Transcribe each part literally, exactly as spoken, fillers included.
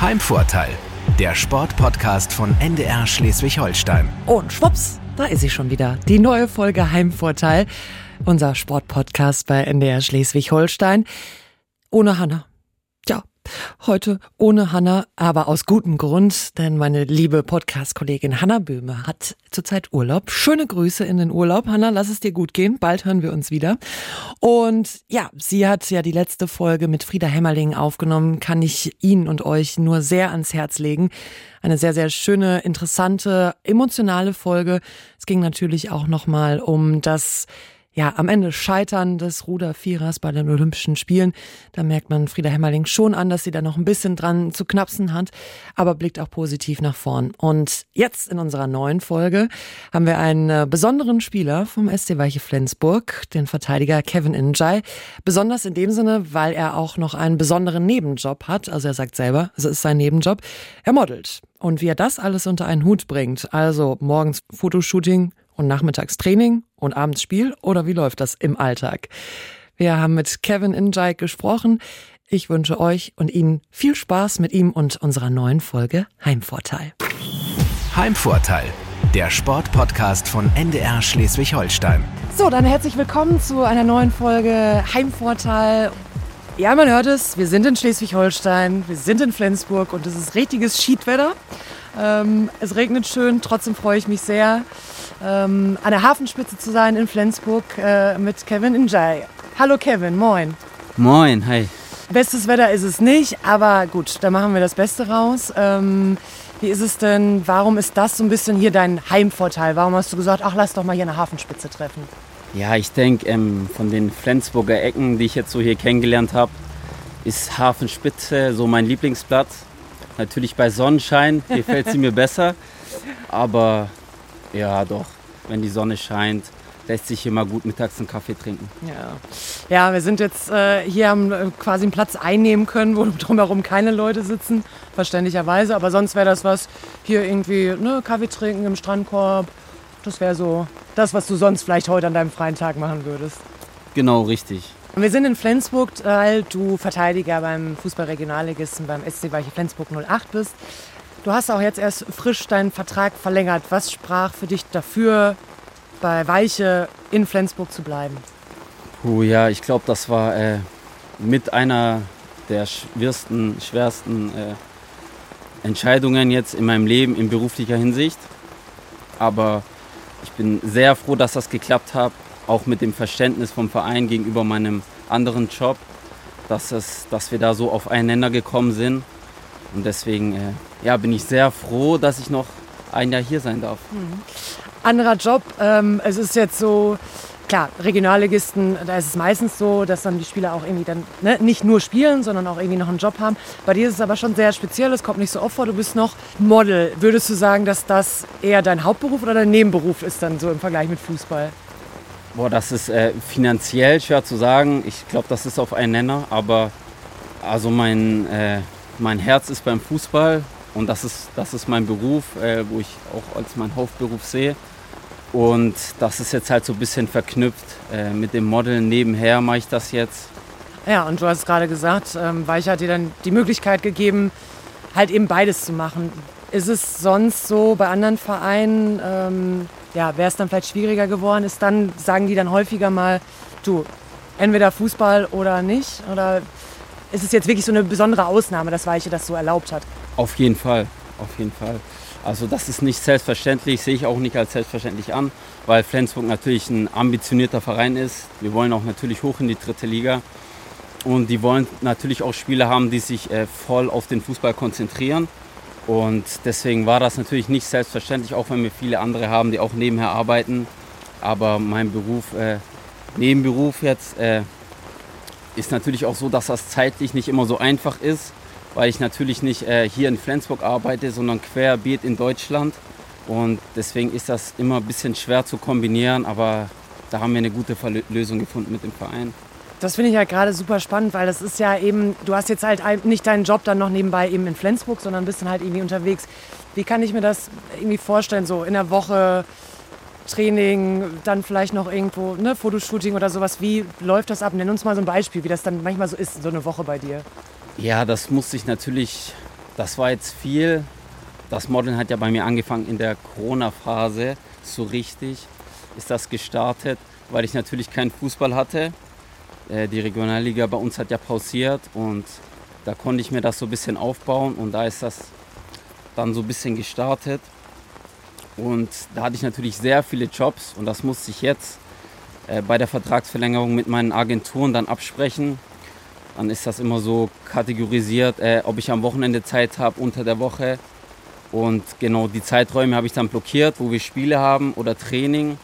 Heimvorteil, der Sportpodcast von N D R Schleswig-Holstein. Und schwupps, da ist sie schon wieder, die neue Folge Heimvorteil, unser Sportpodcast bei N D R Schleswig-Holstein. Ohne Hannah. Ja, heute ohne Hannah, aber aus gutem Grund, denn meine liebe Podcast-Kollegin Hannah Böhme hat zurzeit Urlaub. Schöne Grüße in den Urlaub. Hannah, lass es dir gut gehen. Bald hören wir uns wieder. Und ja, sie hat ja die letzte Folge mit Frieda Hämmerling aufgenommen. Kann ich Ihnen und euch nur sehr ans Herz legen. Eine sehr, sehr schöne, interessante, emotionale Folge. Es ging natürlich auch nochmal um das Ja, am Ende Scheitern des Rudervierers bei den Olympischen Spielen. Da merkt man Frieda Hämmerling schon an, dass sie da noch ein bisschen dran zu knapsen hat, aber blickt auch positiv nach vorn. Und jetzt in unserer neuen Folge haben wir einen besonderen Spieler vom S C Weiche Flensburg, den Verteidiger Kevin Njie. Besonders in dem Sinne, weil er auch noch einen besonderen Nebenjob hat. Also er sagt selber, es ist sein Nebenjob. Er modelt. Und wie er das alles unter einen Hut bringt, also morgens Fotoshooting und nachmittags Training und abends Spiel, oder wie läuft das im Alltag? Wir haben mit Kevin Njie gesprochen. Ich wünsche euch und Ihnen viel Spaß mit ihm und unserer neuen Folge Heimvorteil. Heimvorteil, der Sportpodcast von N D R Schleswig-Holstein. So, dann herzlich willkommen zu einer neuen Folge Heimvorteil. Ja, man hört es, wir sind in Schleswig-Holstein, wir sind in Flensburg und es ist richtiges Schiedwetter. Ähm, es regnet schön, trotzdem freue ich mich sehr, ähm, an der Hafenspitze zu sein in Flensburg äh, mit Kevin Njie. Hallo Kevin, moin. Moin, hi. Bestes Wetter ist es nicht, aber gut, da machen wir das Beste raus. Ähm, wie ist es denn, warum ist das so ein bisschen hier dein Heimvorteil? Warum hast du gesagt, ach lass doch mal hier eine Hafenspitze treffen? Ja, ich denke, ähm, von den Flensburger Ecken, die ich jetzt so hier kennengelernt habe, ist Hafenspitze so mein Lieblingsplatz. Natürlich bei Sonnenschein gefällt sie mir besser, aber ja doch, wenn die Sonne scheint, lässt sich hier mal gut mittags einen Kaffee trinken. Ja, ja wir sind jetzt äh, hier, haben quasi einen Platz einnehmen können, wo drumherum keine Leute sitzen, verständlicherweise, aber sonst wäre das was, hier irgendwie ne, Kaffee trinken im Strandkorb, das wäre so das, was du sonst vielleicht heute an deinem freien Tag machen würdest. Genau, richtig. Wir sind in Flensburg, weil du Verteidiger beim Fußball-Regionalligisten beim S C Weiche Flensburg null acht bist. Du hast auch jetzt erst frisch deinen Vertrag verlängert. Was sprach für dich dafür, bei Weiche in Flensburg zu bleiben? Puh, ja, ich glaube, das war äh, mit einer der schwersten, schwersten äh, Entscheidungen jetzt in meinem Leben in beruflicher Hinsicht. Aber ich bin sehr froh, dass das geklappt hat. Auch mit dem Verständnis vom Verein gegenüber meinem anderen Job, dass, es, dass wir da so auf einen Nenner gekommen sind. Und deswegen äh, ja, bin ich sehr froh, dass ich noch ein Jahr hier sein darf. Mhm. Anderer Job, ähm, es ist jetzt so, klar, Regionalligisten, da ist es meistens so, dass dann die Spieler auch irgendwie dann ne, nicht nur spielen, sondern auch irgendwie noch einen Job haben. Bei dir ist es aber schon sehr speziell, es kommt nicht so oft vor, du bist noch Model. Würdest du sagen, dass das eher dein Hauptberuf oder dein Nebenberuf ist dann so im Vergleich mit Fußball? Boah, das ist äh, finanziell schwer zu sagen. Ich glaube, das ist auf einen Nenner. Aber also mein, äh, mein Herz ist beim Fußball und das ist, das ist mein Beruf, äh, wo ich auch als meinen Hauptberuf sehe. Und das ist jetzt halt so ein bisschen verknüpft. Äh, mit dem Modeln nebenher mache ich das jetzt. Ja, und du hast gerade gesagt, ähm, Weiche hat dir dann die Möglichkeit gegeben, halt eben beides zu machen. Ist es sonst so bei anderen Vereinen? Ähm Ja, wäre es dann vielleicht schwieriger geworden, ist dann, sagen die dann häufiger mal, du, entweder Fußball oder nicht? Oder ist es jetzt wirklich so eine besondere Ausnahme, dass Weiche das so erlaubt hat? Auf jeden Fall, auf jeden Fall. Also das ist nicht selbstverständlich, sehe ich auch nicht als selbstverständlich an, weil Flensburg natürlich ein ambitionierter Verein ist. Wir wollen auch natürlich hoch in die dritte Liga und die wollen natürlich auch Spieler haben, die sich äh, voll auf den Fußball konzentrieren. Und deswegen war das natürlich nicht selbstverständlich, auch wenn wir viele andere haben, die auch nebenher arbeiten. Aber mein Beruf, äh, Nebenberuf jetzt, äh, ist natürlich auch so, dass das zeitlich nicht immer so einfach ist, weil ich natürlich nicht äh, hier in Flensburg arbeite, sondern querbeet in Deutschland. Und deswegen ist das immer ein bisschen schwer zu kombinieren, aber da haben wir eine gute Lösung gefunden mit dem Verein. Das finde ich ja halt gerade super spannend, weil das ist ja eben, du hast jetzt halt nicht deinen Job dann noch nebenbei eben in Flensburg, sondern bist dann halt irgendwie unterwegs. Wie kann ich mir das irgendwie vorstellen, so in der Woche Training, dann vielleicht noch irgendwo ne, Fotoshooting oder sowas, wie läuft das ab? Nenn uns mal so ein Beispiel, wie das dann manchmal so ist, so eine Woche bei dir. Ja, das muss sich natürlich Das war jetzt viel. Das Modeln hat ja bei mir angefangen in der Corona-Phase. So richtig ist das gestartet, weil ich natürlich keinen Fußball hatte. Die Regionalliga bei uns hat ja pausiert und da konnte ich mir das so ein bisschen aufbauen und da ist das dann so ein bisschen gestartet. Und da hatte ich natürlich sehr viele Jobs und das musste ich jetzt bei der Vertragsverlängerung mit meinen Agenturen dann absprechen. Dann ist das immer so kategorisiert, äh, ob ich am Wochenende Zeit habe, unter der Woche. Und genau die Zeiträume habe ich dann blockiert, wo wir Spiele haben oder Training.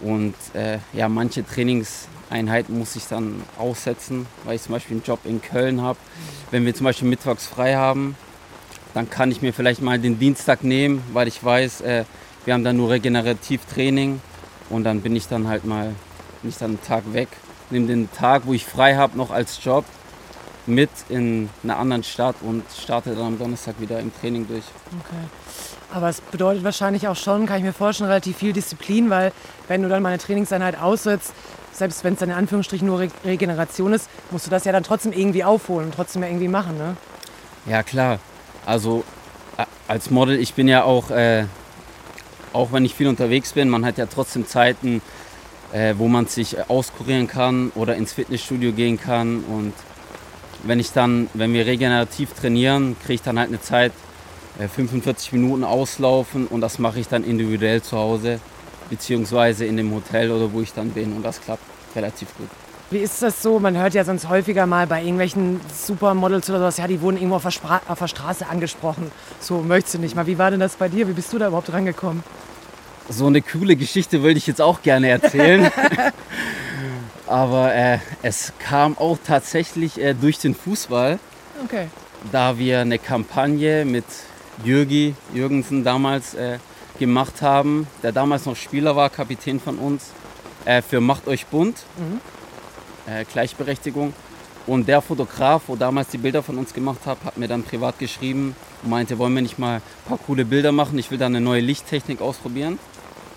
Und äh, ja, manche Trainingseinheiten muss ich dann aussetzen, weil ich zum Beispiel einen Job in Köln habe. Wenn wir zum Beispiel mittwochs frei haben, dann kann ich mir vielleicht mal den Dienstag nehmen, weil ich weiß, äh, wir haben dann nur regenerativ Training. Und dann bin ich dann halt mal, bin ich dann einen Tag weg, nehme den Tag, wo ich frei habe, noch als Job mit in einer anderen Stadt und starte dann am Donnerstag wieder im Training durch. Okay. Aber es bedeutet wahrscheinlich auch schon, kann ich mir vorstellen, relativ viel Disziplin, weil wenn du dann mal eine Trainingseinheit aussetzt, selbst wenn es dann in Anführungsstrichen nur Re- Regeneration ist, musst du das ja dann trotzdem irgendwie aufholen und trotzdem ja irgendwie machen, ne? Ja, klar. Also als Model, ich bin ja auch... Äh, Auch wenn ich viel unterwegs bin, man hat ja trotzdem Zeiten, äh, wo man sich auskurieren kann oder ins Fitnessstudio gehen kann. Und wenn ich dann, wenn wir regenerativ trainieren, kriege ich dann halt eine Zeit, äh, fünfundvierzig Minuten auslaufen und das mache ich dann individuell zu Hause, beziehungsweise in dem Hotel oder wo ich dann bin und das klappt relativ gut. Wie ist das so? Man hört ja sonst häufiger mal bei irgendwelchen Supermodels oder sowas, ja, die wurden irgendwo auf der, Spra- auf der Straße angesprochen. So, möchtest du nicht mal. Wie war denn das bei dir? Wie bist du da überhaupt rangekommen? So eine coole Geschichte würde ich jetzt auch gerne erzählen. Aber äh, es kam auch tatsächlich äh, durch den Fußball. Okay. Da wir eine Kampagne mit Jürgi Jürgensen damals äh, gemacht haben, der damals noch Spieler war, Kapitän von uns, äh, für Macht euch bunt. Mhm. Äh, Gleichberechtigung. Und der Fotograf, wo damals die Bilder von uns gemacht hat, hat mir dann privat geschrieben und meinte, wollen wir nicht mal ein paar coole Bilder machen? Ich will da eine neue Lichttechnik ausprobieren.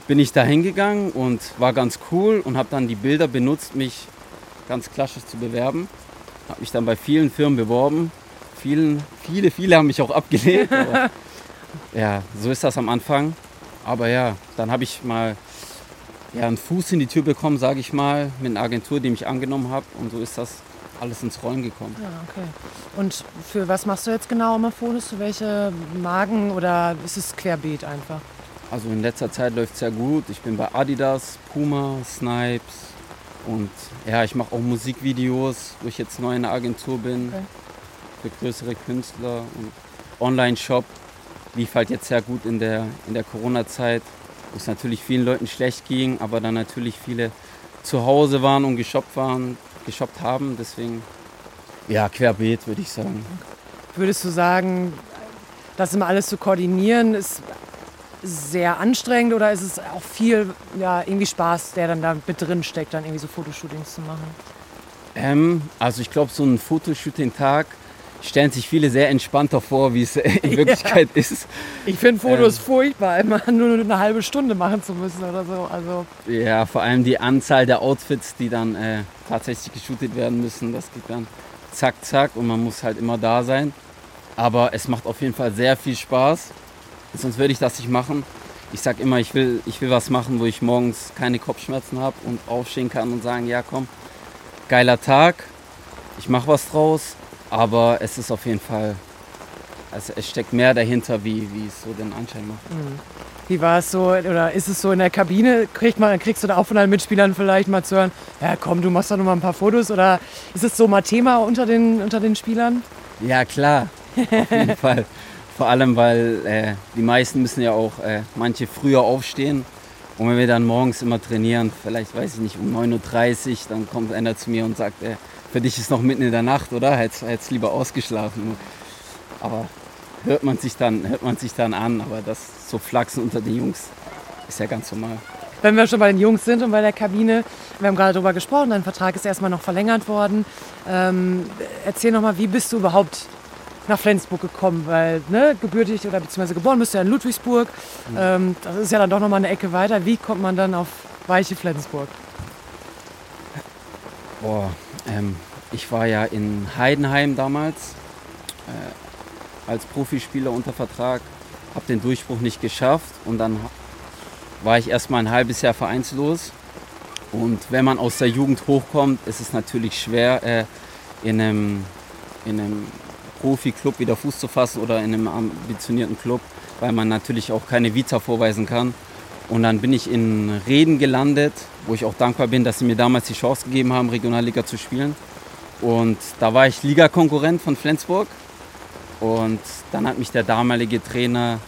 Bin ich da hingegangen und war ganz cool und habe dann die Bilder benutzt, mich ganz klassisch zu bewerben. Habe mich dann bei vielen Firmen beworben. Vielen, viele, viele haben mich auch abgelehnt. Aber, ja, so ist das am Anfang. Aber ja, dann habe ich mal... ja, einen Fuß in die Tür bekommen, sage ich mal, mit einer Agentur, die mich angenommen hat. Und so ist das alles ins Rollen gekommen. Ja, okay. Und für was machst du jetzt genau immer Fotos? Für welche Marken oder ist es querbeet einfach? Also in letzter Zeit läuft es sehr gut. Ich bin bei Adidas, Puma, Snipes und ja, ich mache auch Musikvideos, wo ich jetzt neu in der Agentur bin, okay, für größere Künstler und Online-Shop lief halt jetzt sehr gut in der, in der Corona-Zeit. Wo es natürlich vielen Leuten schlecht ging, aber dann natürlich viele zu Hause waren und geshoppt waren, geshoppt haben. Deswegen, ja, querbeet würde ich sagen. Würdest du sagen, das immer alles zu koordinieren, ist sehr anstrengend oder ist es auch viel, ja, irgendwie Spaß, der dann da mit drin steckt, dann irgendwie so Fotoshootings zu machen? Ähm, also ich glaube, so ein Fotoshooting-Tag stellen sich viele sehr entspannter vor, wie es in Wirklichkeit ja. ist. Ich finde Fotos ähm, furchtbar, immer nur eine halbe Stunde machen zu müssen oder so. Also. Ja, vor allem die Anzahl der Outfits, die dann äh, tatsächlich geshootet werden müssen, das geht dann zack, zack und man muss halt immer da sein. Aber es macht auf jeden Fall sehr viel Spaß, sonst würde ich das nicht machen. Ich sag immer, ich will, ich will was machen, wo ich morgens keine Kopfschmerzen habe und aufstehen kann und sagen, ja komm, geiler Tag, ich mache was draus. Aber es ist auf jeden Fall, also es steckt mehr dahinter, wie, wie es so den Anschein macht. Wie war es so, oder ist es so in der Kabine, kriegt man, kriegst du da auch von deinen Mitspielern vielleicht mal zu hören, ja komm, du machst doch noch mal ein paar Fotos, oder ist es so mal Thema unter den, unter den Spielern? Ja klar, auf jeden Fall. Vor allem, weil äh, die meisten müssen ja auch, äh, manche früher aufstehen. Und wenn wir dann morgens immer trainieren, vielleicht, weiß ich nicht, um neun Uhr dreißig, dann kommt einer zu mir und sagt, äh, für dich ist noch mitten in der Nacht, oder? Hättest du lieber ausgeschlafen. Aber hört man sich dann, hört man sich dann an. Aber das so flachsen unter den Jungs ist ja ganz normal. Wenn wir schon bei den Jungs sind und bei der Kabine, wir haben gerade darüber gesprochen, dein Vertrag ist erstmal noch verlängert worden. Ähm, erzähl nochmal, wie bist du überhaupt nach Flensburg gekommen? Weil, ne, gebürtig oder beziehungsweise geboren bist du ja in Ludwigsburg. Mhm. Ähm, das ist ja dann doch nochmal eine Ecke weiter. Wie kommt man dann auf Weiche Flensburg? Boah. Ähm, ich war ja in Heidenheim damals, äh, als Profispieler unter Vertrag, habe den Durchbruch nicht geschafft und dann war ich erstmal ein halbes Jahr vereinslos. Und wenn man aus der Jugend hochkommt, ist es natürlich schwer, äh, in einem, in einem Profi-Club wieder Fuß zu fassen oder in einem ambitionierten Club, weil man natürlich auch keine Vita vorweisen kann. Und dann bin ich in Reden gelandet, wo ich auch dankbar bin, dass sie mir damals die Chance gegeben haben, Regionalliga zu spielen. Und da war ich Ligakonkurrent von Flensburg. Und dann hat mich der damalige Trainer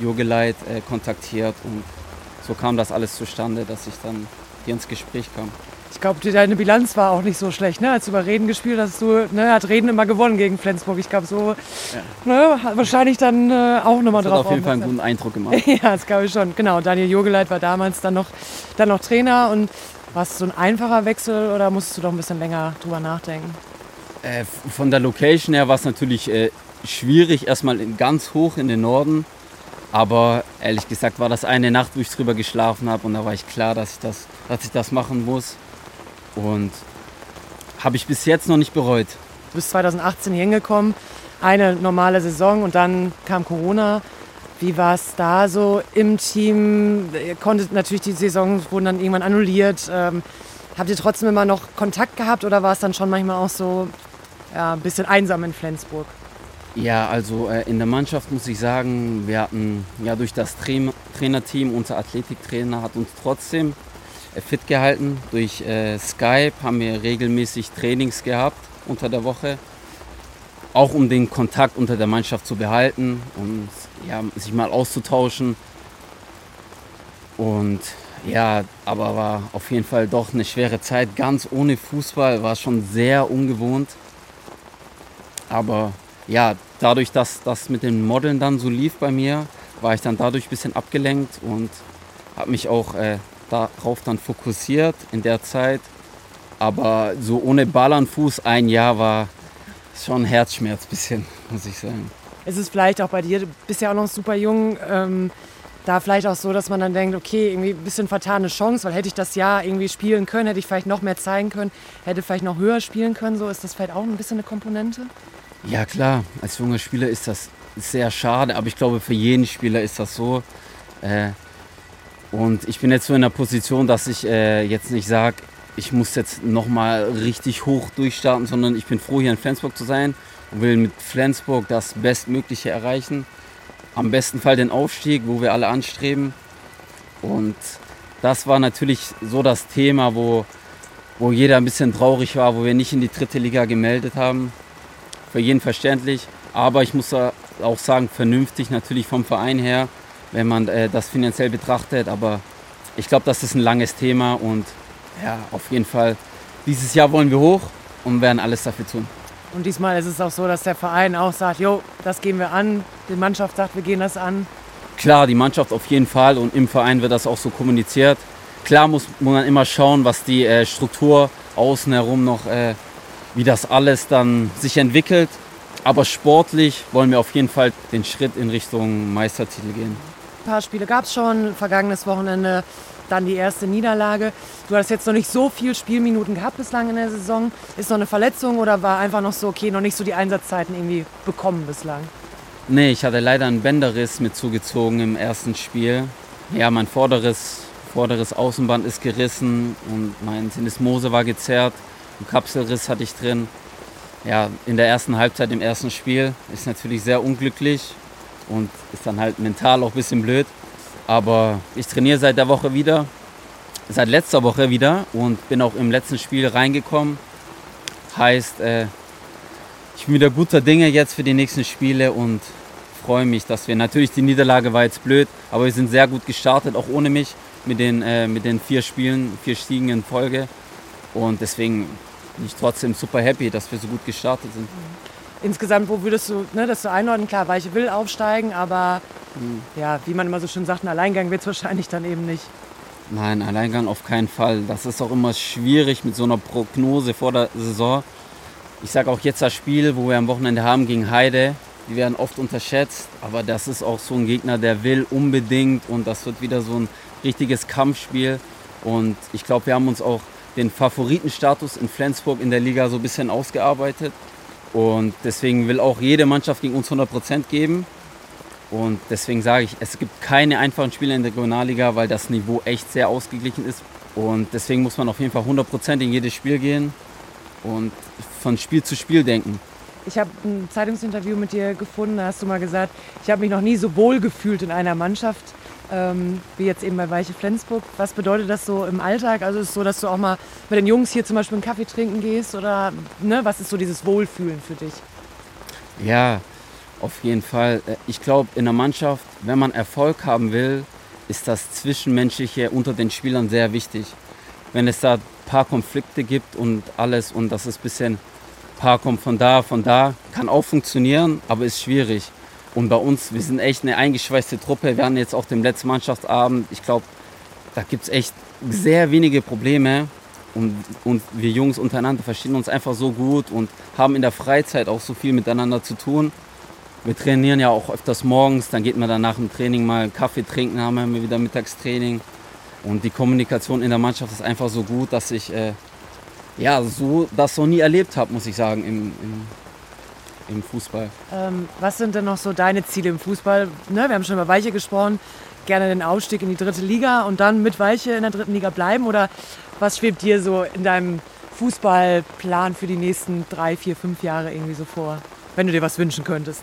Jogeleit äh, kontaktiert und so kam das alles zustande, dass ich dann hier ins Gespräch kam. Ich glaube, deine Bilanz war auch nicht so schlecht, ne? Als du bei Reden gespielt hast, du, ne, hat Reden immer gewonnen gegen Flensburg. Ich glaube, so ja. ne, wahrscheinlich dann äh, auch nochmal drauf. Das hat auf jeden Fall einen guten Eindruck gemacht. Ja, das glaube ich schon. Genau, Daniel Jogeleit war damals dann noch, dann noch Trainer. Und war es so ein einfacher Wechsel oder musstest du doch ein bisschen länger drüber nachdenken? Äh, von der Location her war es natürlich äh, schwierig, erstmal in, ganz hoch in den Norden. Aber ehrlich gesagt war das eine Nacht, wo ich drüber geschlafen habe und da war ich klar, dass ich das, dass ich das machen muss. Und habe ich bis jetzt noch nicht bereut. Du bist zwanzig achtzehn hier hingekommen, eine normale Saison und dann kam Corona. Wie war es da so im Team? Ihr konntet natürlich, die Saison wurden dann irgendwann annulliert. Ähm, habt ihr trotzdem immer noch Kontakt gehabt oder war es dann schon manchmal auch so ja, ein bisschen einsam in Flensburg? Ja, also äh, in der Mannschaft muss ich sagen, wir hatten ja durch das Tra- Trainerteam, unser Athletiktrainer hat uns trotzdem fit gehalten. Durch äh, Skype haben wir regelmäßig Trainings gehabt unter der Woche, auch um den Kontakt unter der Mannschaft zu behalten und ja, sich mal auszutauschen. Und ja, aber war auf jeden Fall doch eine schwere Zeit. Ganz ohne Fußball war schon sehr ungewohnt. Aber ja, dadurch, dass das mit den Modeln dann so lief bei mir, war ich dann dadurch ein bisschen abgelenkt und habe mich auch äh, darauf dann fokussiert in der Zeit, aber so ohne Ball an Fuß ein Jahr war schon ein Herzschmerz bisschen, muss ich sagen. Es ist vielleicht auch bei dir, du bist ja auch noch super jung, ähm, da vielleicht auch so, dass man dann denkt, okay, irgendwie ein bisschen vertane Chance, weil hätte ich das Jahr irgendwie spielen können, hätte ich vielleicht noch mehr zeigen können, hätte vielleicht noch höher spielen können, so ist das vielleicht auch ein bisschen eine Komponente? Ja klar, als junger Spieler ist das sehr schade, aber ich glaube für jeden Spieler ist das so. Äh, Und ich bin jetzt so in der Position, dass ich äh, jetzt nicht sage, ich muss jetzt nochmal richtig hoch durchstarten, sondern ich bin froh, hier in Flensburg zu sein und will mit Flensburg das Bestmögliche erreichen. Am besten Fall den Aufstieg, wo wir alle anstreben. Und das war natürlich so das Thema, wo, wo jeder ein bisschen traurig war, wo wir nicht in die dritte Liga gemeldet haben. Für jeden verständlich, aber ich muss auch sagen, vernünftig natürlich vom Verein her, wenn man äh, das finanziell betrachtet, aber ich glaube, das ist ein langes Thema und ja, auf jeden Fall, dieses Jahr wollen wir hoch und werden alles dafür tun. Und diesmal ist es auch so, dass der Verein auch sagt, jo, das gehen wir an, die Mannschaft sagt, wir gehen das an. Klar, die Mannschaft auf jeden Fall und im Verein wird das auch so kommuniziert. Klar muss man immer schauen, was die äh, Struktur außen herum noch, äh, wie das alles dann sich entwickelt, aber sportlich wollen wir auf jeden Fall den Schritt in Richtung Meistertitel gehen. Ein paar Spiele gab es schon, vergangenes Wochenende dann die erste Niederlage. Du hast jetzt noch nicht so viele Spielminuten gehabt bislang in der Saison. Ist noch eine Verletzung oder war einfach noch so, okay, noch nicht so die Einsatzzeiten irgendwie bekommen bislang? Nee, ich hatte leider einen Bänderriss mit zugezogen im ersten Spiel. Ja, mein vorderes, vorderes Außenband ist gerissen und mein Syndesmose war gezerrt. Ein Kapselriss hatte ich drin. Ja, in der ersten Halbzeit im ersten Spiel ist natürlich sehr unglücklich. Und ist dann halt mental auch ein bisschen blöd. Aber ich trainiere seit der Woche wieder, seit letzter Woche wieder und bin auch im letzten Spiel reingekommen. Heißt, äh, ich bin wieder guter Dinge jetzt für die nächsten Spiele und freue mich, dass wir, natürlich die Niederlage war jetzt blöd, aber wir sind sehr gut gestartet, auch ohne mich, mit den, äh, mit den vier Spielen, vier Siegen in Folge. Und deswegen bin ich trotzdem super happy, dass wir so gut gestartet sind. Insgesamt, wo würdest du ne, das so einordnen? Klar, Weiche will aufsteigen, aber mhm. ja, wie man immer so schön sagt, ein Alleingang wird es wahrscheinlich dann eben nicht. Nein, Alleingang auf keinen Fall. Das ist auch immer schwierig mit so einer Prognose vor der Saison. Ich sage auch jetzt das Spiel, wo wir am Wochenende haben gegen Heide, die werden oft unterschätzt, aber das ist auch so ein Gegner, der will unbedingt und das wird wieder so ein richtiges Kampfspiel. Und ich glaube, wir haben uns auch den Favoritenstatus in Flensburg in der Liga so ein bisschen ausgearbeitet. Und deswegen will auch jede Mannschaft gegen uns hundert Prozent geben. Und deswegen sage ich, es gibt keine einfachen Spiele in der Regionalliga, weil das Niveau echt sehr ausgeglichen ist. Und deswegen muss man auf jeden Fall hundert Prozent in jedes Spiel gehen und von Spiel zu Spiel denken. Ich habe ein Zeitungsinterview mit dir gefunden, da hast du mal gesagt, ich habe mich noch nie so wohl gefühlt in einer Mannschaft, ähm, wie jetzt eben bei Weiche Flensburg. Was bedeutet das so im Alltag? Also ist es so, dass du auch mal mit den Jungs hier zum Beispiel einen Kaffee trinken gehst? Oder ne, was ist so dieses Wohlfühlen für dich? Ja, auf jeden Fall. Ich glaube, in der Mannschaft, wenn man Erfolg haben will, ist das Zwischenmenschliche unter den Spielern sehr wichtig. Wenn es da ein paar Konflikte gibt und alles und das ist ein bisschen, ein paar kommt von da, von da, kann auch funktionieren, aber ist schwierig. Und bei uns, wir sind echt eine eingeschweißte Truppe. Wir hatten jetzt auch den letzten Mannschaftsabend. Ich glaube, da gibt es echt sehr wenige Probleme. Und, und wir Jungs untereinander verstehen uns einfach so gut und haben in der Freizeit auch so viel miteinander zu tun. Wir trainieren ja auch öfters morgens, dann geht man dann nach dem Training mal einen Kaffee trinken, haben wir wieder Mittagstraining. Und die Kommunikation in der Mannschaft ist einfach so gut, dass ich äh, ja, so, das so nie erlebt habe, muss ich sagen, im, im, im Fußball. Ähm, was sind denn noch so deine Ziele im Fußball? Ne, wir haben schon über Weiche gesprochen, gerne den Aufstieg in die dritte Liga und dann mit Weiche in der dritten Liga bleiben. Oder was schwebt dir so in deinem Fußballplan für die nächsten drei, vier, fünf Jahre irgendwie so vor? Wenn du dir was wünschen könntest.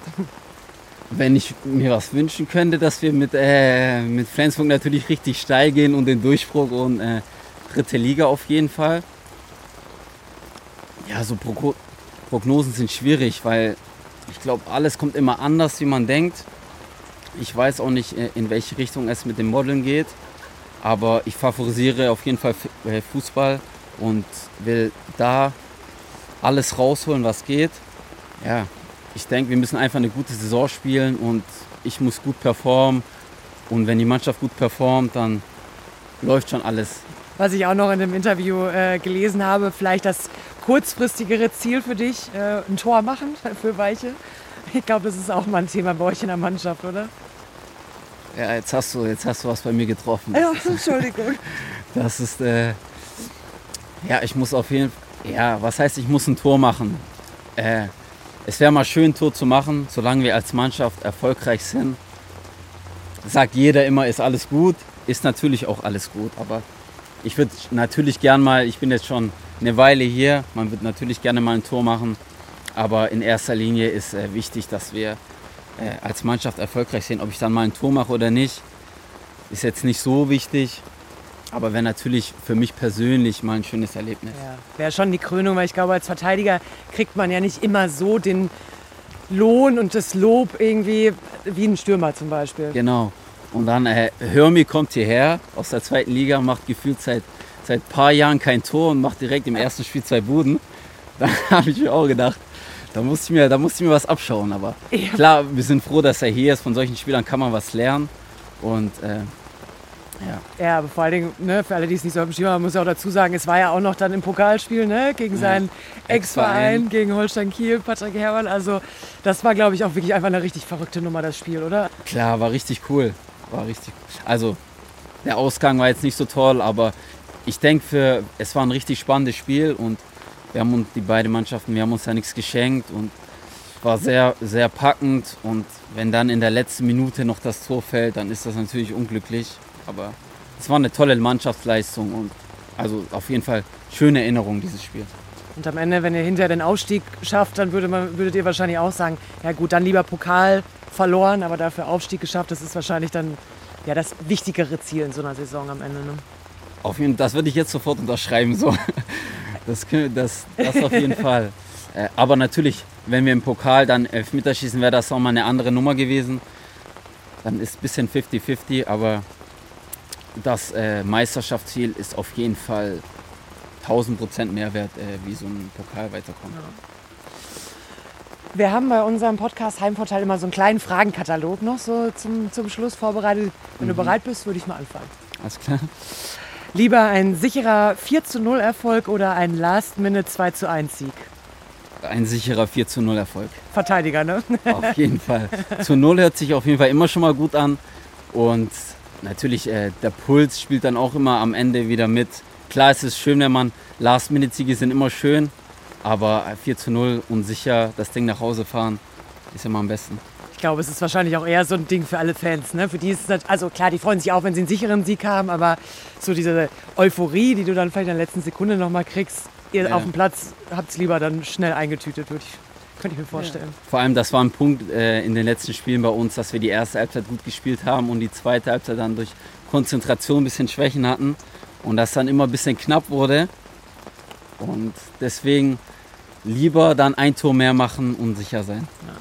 Wenn ich mir was wünschen könnte, dass wir mit, äh, mit Flensburg natürlich richtig steil gehen und den Durchbruch und äh, dritte Liga auf jeden Fall. Ja, so Pro- Prognosen sind schwierig, weil ich glaube, alles kommt immer anders, wie man denkt. Ich weiß auch nicht, in welche Richtung es mit dem Modeln geht, aber ich favorisiere auf jeden Fall Fußball und will da alles rausholen, was geht. Ja. Ich denke, wir müssen einfach eine gute Saison spielen und ich muss gut performen. Und wenn die Mannschaft gut performt, dann läuft schon alles. Was ich auch noch in dem Interview äh, gelesen habe, vielleicht das kurzfristigere Ziel für dich, äh, ein Tor machen für Weiche. Ich glaube, das ist auch mal ein Thema bei euch in der Mannschaft, oder? Ja, jetzt hast du, jetzt hast du was bei mir getroffen. Ja, Entschuldigung. Das ist, äh, ja, ich muss auf jeden Fall, ja, was heißt, ich muss ein Tor machen? Äh, Es wäre mal schön, ein Tor zu machen, solange wir als Mannschaft erfolgreich sind. Sagt jeder immer, ist alles gut, ist natürlich auch alles gut. Aber ich würde natürlich gern mal, ich bin jetzt schon eine Weile hier, man wird natürlich gerne mal ein Tor machen. Aber in erster Linie ist äh, wichtig, dass wir äh, als Mannschaft erfolgreich sind. Ob ich dann mal ein Tor mache oder nicht, ist jetzt nicht so wichtig. Aber wäre natürlich für mich persönlich mal ein schönes Erlebnis. Ja, wäre schon die Krönung, weil ich glaube, als Verteidiger kriegt man ja nicht immer so den Lohn und das Lob irgendwie wie ein Stürmer zum Beispiel. Genau. Und dann, äh, Hörmi kommt hierher aus der zweiten Liga, macht gefühlt seit seit ein paar Jahren kein Tor und macht direkt im ersten Spiel zwei Buden. Da habe ich mir auch gedacht, da musste ich mir, da musste ich mir was abschauen. Aber ja, klar, wir sind froh, dass er hier ist. Von solchen Spielern kann man was lernen. Und äh, Ja. ja, aber vor allen Dingen, ne, für alle, die es nicht so auf dem Schirm haben, muss ich auch dazu sagen, es war ja auch noch dann im Pokalspiel, ne, gegen seinen ja, Ex-Verein, gegen Holstein Kiel, Patrick Herrmann. Also das war, glaube ich, auch wirklich einfach eine richtig verrückte Nummer, das Spiel, oder? Klar, war richtig cool. War richtig cool. Also der Ausgang war jetzt nicht so toll, aber ich denke, es war ein richtig spannendes Spiel und wir haben uns, die beiden Mannschaften, wir haben uns ja nichts geschenkt und war sehr, sehr packend. Und wenn dann in der letzten Minute noch das Tor fällt, dann ist das natürlich unglücklich. Aber es war eine tolle Mannschaftsleistung und also auf jeden Fall schöne Erinnerung, dieses Spiel. Und am Ende, wenn ihr hinterher den Aufstieg schafft, dann würde man, würdet ihr wahrscheinlich auch sagen, ja gut, dann lieber Pokal verloren, aber dafür Aufstieg geschafft. Das ist wahrscheinlich dann ja das wichtigere Ziel in so einer Saison am Ende. Ne? Auf jeden, das würde ich jetzt sofort unterschreiben. So. Das, das, das auf jeden Fall. Aber natürlich, wenn wir im Pokal dann Elfmeterschießen, wäre das auch mal eine andere Nummer gewesen. Dann ist ein bisschen fünfzig fünfzig, aber das äh, Meisterschaftsziel ist auf jeden Fall tausend Prozent mehr wert, äh, wie so ein Pokal weiterkommt. Ja. Wir haben bei unserem Podcast Heimvorteil immer so einen kleinen Fragenkatalog noch so zum, zum Schluss vorbereitet. Wenn mhm. du bereit bist, würde ich mal anfangen. Alles klar. Lieber ein sicherer vier zu null Erfolg oder ein Last-Minute zwei zu eins Sieg? Ein sicherer vier zu null Erfolg. Verteidiger, ne? Auf jeden Fall. Zu null hört sich auf jeden Fall immer schon mal gut an und natürlich, äh, der Puls spielt dann auch immer am Ende wieder mit. Klar, es ist schön, wenn man Last-Minute-Siege sind immer schön, Aber vier zu null unsicher, das Ding nach Hause fahren, ist ja mal am besten. Ich glaube, es ist wahrscheinlich auch eher so ein Ding für alle Fans. Ne? Für die ist es halt, also klar, die freuen sich auch, wenn sie einen sicheren Sieg haben, aber so diese Euphorie, die du dann vielleicht in der letzten Sekunde nochmal kriegst, ihr ja. auf dem Platz habt es lieber dann schnell eingetütet, würde ich, könnte ich mir vorstellen. Ja. Vor allem, das war ein Punkt äh, in den letzten Spielen bei uns, dass wir die erste Halbzeit gut gespielt haben und die zweite Halbzeit dann durch Konzentration ein bisschen Schwächen hatten und das dann immer ein bisschen knapp wurde. Und deswegen lieber dann ein Tor mehr machen und sicher sein. Ja.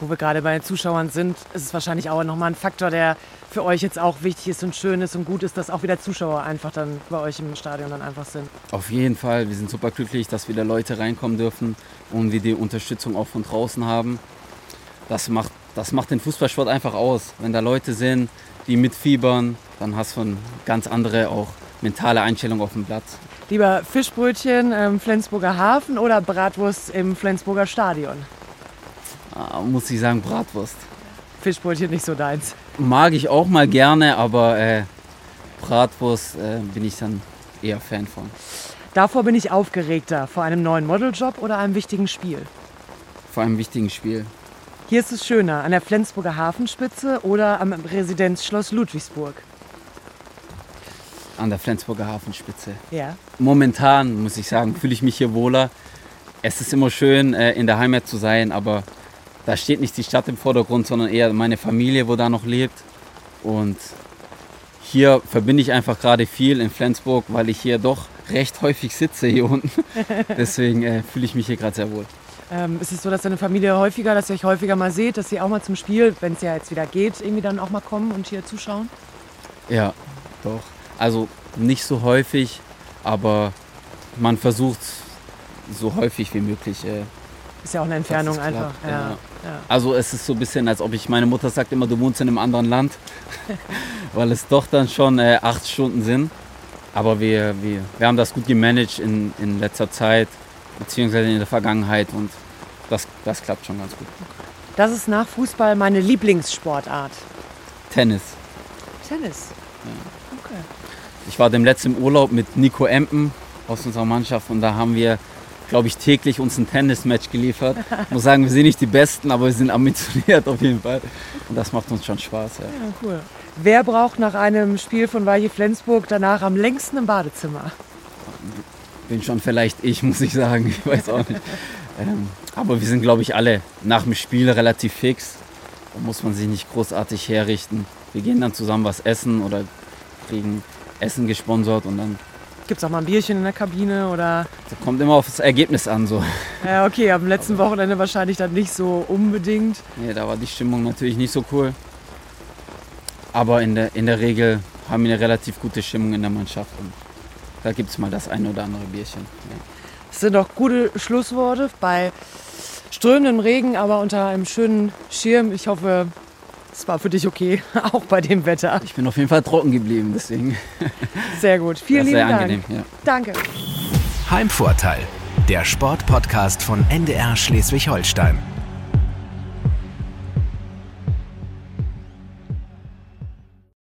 Wo wir gerade bei den Zuschauern sind, ist es wahrscheinlich auch nochmal ein Faktor, der für euch jetzt auch wichtig ist und schön ist und gut ist, dass auch wieder Zuschauer einfach dann bei euch im Stadion dann einfach sind. Auf jeden Fall. Wir sind super glücklich, dass wieder Leute reinkommen dürfen und wir die Unterstützung auch von draußen haben. Das macht, das macht den Fußballsport einfach aus. Wenn da Leute sind, die mitfiebern, dann hast du eine ganz andere auch mentale Einstellung auf dem Platz. Lieber Fischbrötchen im Flensburger Hafen oder Bratwurst im Flensburger Stadion? Ah, muss ich sagen, Bratwurst. Fischbrötchen nicht so deins. Mag ich auch mal gerne, aber äh, Bratwurst äh, bin ich dann eher Fan von. Davor bin ich aufgeregter. Vor einem neuen Modeljob oder einem wichtigen Spiel? Vor einem wichtigen Spiel. Hier ist es schöner, an der Flensburger Hafenspitze oder am Residenzschloss Ludwigsburg? An der Flensburger Hafenspitze. Ja. Momentan, muss ich sagen, fühle ich mich hier wohler. Es ist immer schön, in der Heimat zu sein, aber da steht nicht die Stadt im Vordergrund, sondern eher meine Familie, wo da noch lebt. Und hier verbinde ich einfach gerade viel in Flensburg, weil ich hier doch recht häufig sitze hier unten. Deswegen äh, fühle ich mich hier gerade sehr wohl. Ähm, ist es so, dass deine Familie häufiger, dass ihr euch häufiger mal seht, dass sie auch mal zum Spiel, wenn es ja jetzt wieder geht, irgendwie dann auch mal kommen und hier zuschauen? Ja, doch. Also nicht so häufig, aber man versucht so häufig wie möglich. Äh, ist ja auch eine Entfernung einfach. Ja, ja. Ja. Also es ist so ein bisschen, als ob ich, meine Mutter sagt immer, du wohnst in einem anderen Land, weil es doch dann schon äh, acht Stunden sind. Aber wir, wir, wir haben das gut gemanagt in, in letzter Zeit, beziehungsweise in der Vergangenheit und das, das klappt schon ganz gut. Das ist nach Fußball meine Lieblingssportart. Tennis. Tennis? Ja. Okay. Ich war dem letzten Urlaub mit Nico Empen aus unserer Mannschaft und da haben wir, glaube ich, täglich uns ein Tennismatch geliefert. Ich muss sagen, wir sind nicht die Besten, aber wir sind ambitioniert auf jeden Fall. Und das macht uns schon Spaß. Ja. Ja, cool. Wer braucht nach einem Spiel von Weiche Flensburg danach am längsten im Badezimmer? Bin schon vielleicht ich, muss ich sagen. Ich weiß auch nicht. ähm, aber wir sind, glaube ich, alle nach dem Spiel relativ fix. Da muss man sich nicht großartig herrichten. Wir gehen dann zusammen was essen oder kriegen Essen gesponsert und dann... Gibt es auch mal ein Bierchen in der Kabine oder... Das kommt immer auf das Ergebnis an, so. Ja, okay, am letzten aber Wochenende wahrscheinlich dann nicht so unbedingt. Nee, da war die Stimmung natürlich nicht so cool. Aber in der, in der Regel haben wir eine relativ gute Stimmung in der Mannschaft und da gibt es mal das eine oder andere Bierchen. Ja. Das sind doch gute Schlussworte bei strömendem Regen, aber unter einem schönen Schirm. Ich hoffe... Es war für dich okay, auch bei dem Wetter. Ich bin auf jeden Fall trocken geblieben, deswegen. Sehr gut, vielen lieben Dank. Sehr angenehm, ja. Danke. Heimvorteil, der Sportpodcast von N D R Schleswig-Holstein.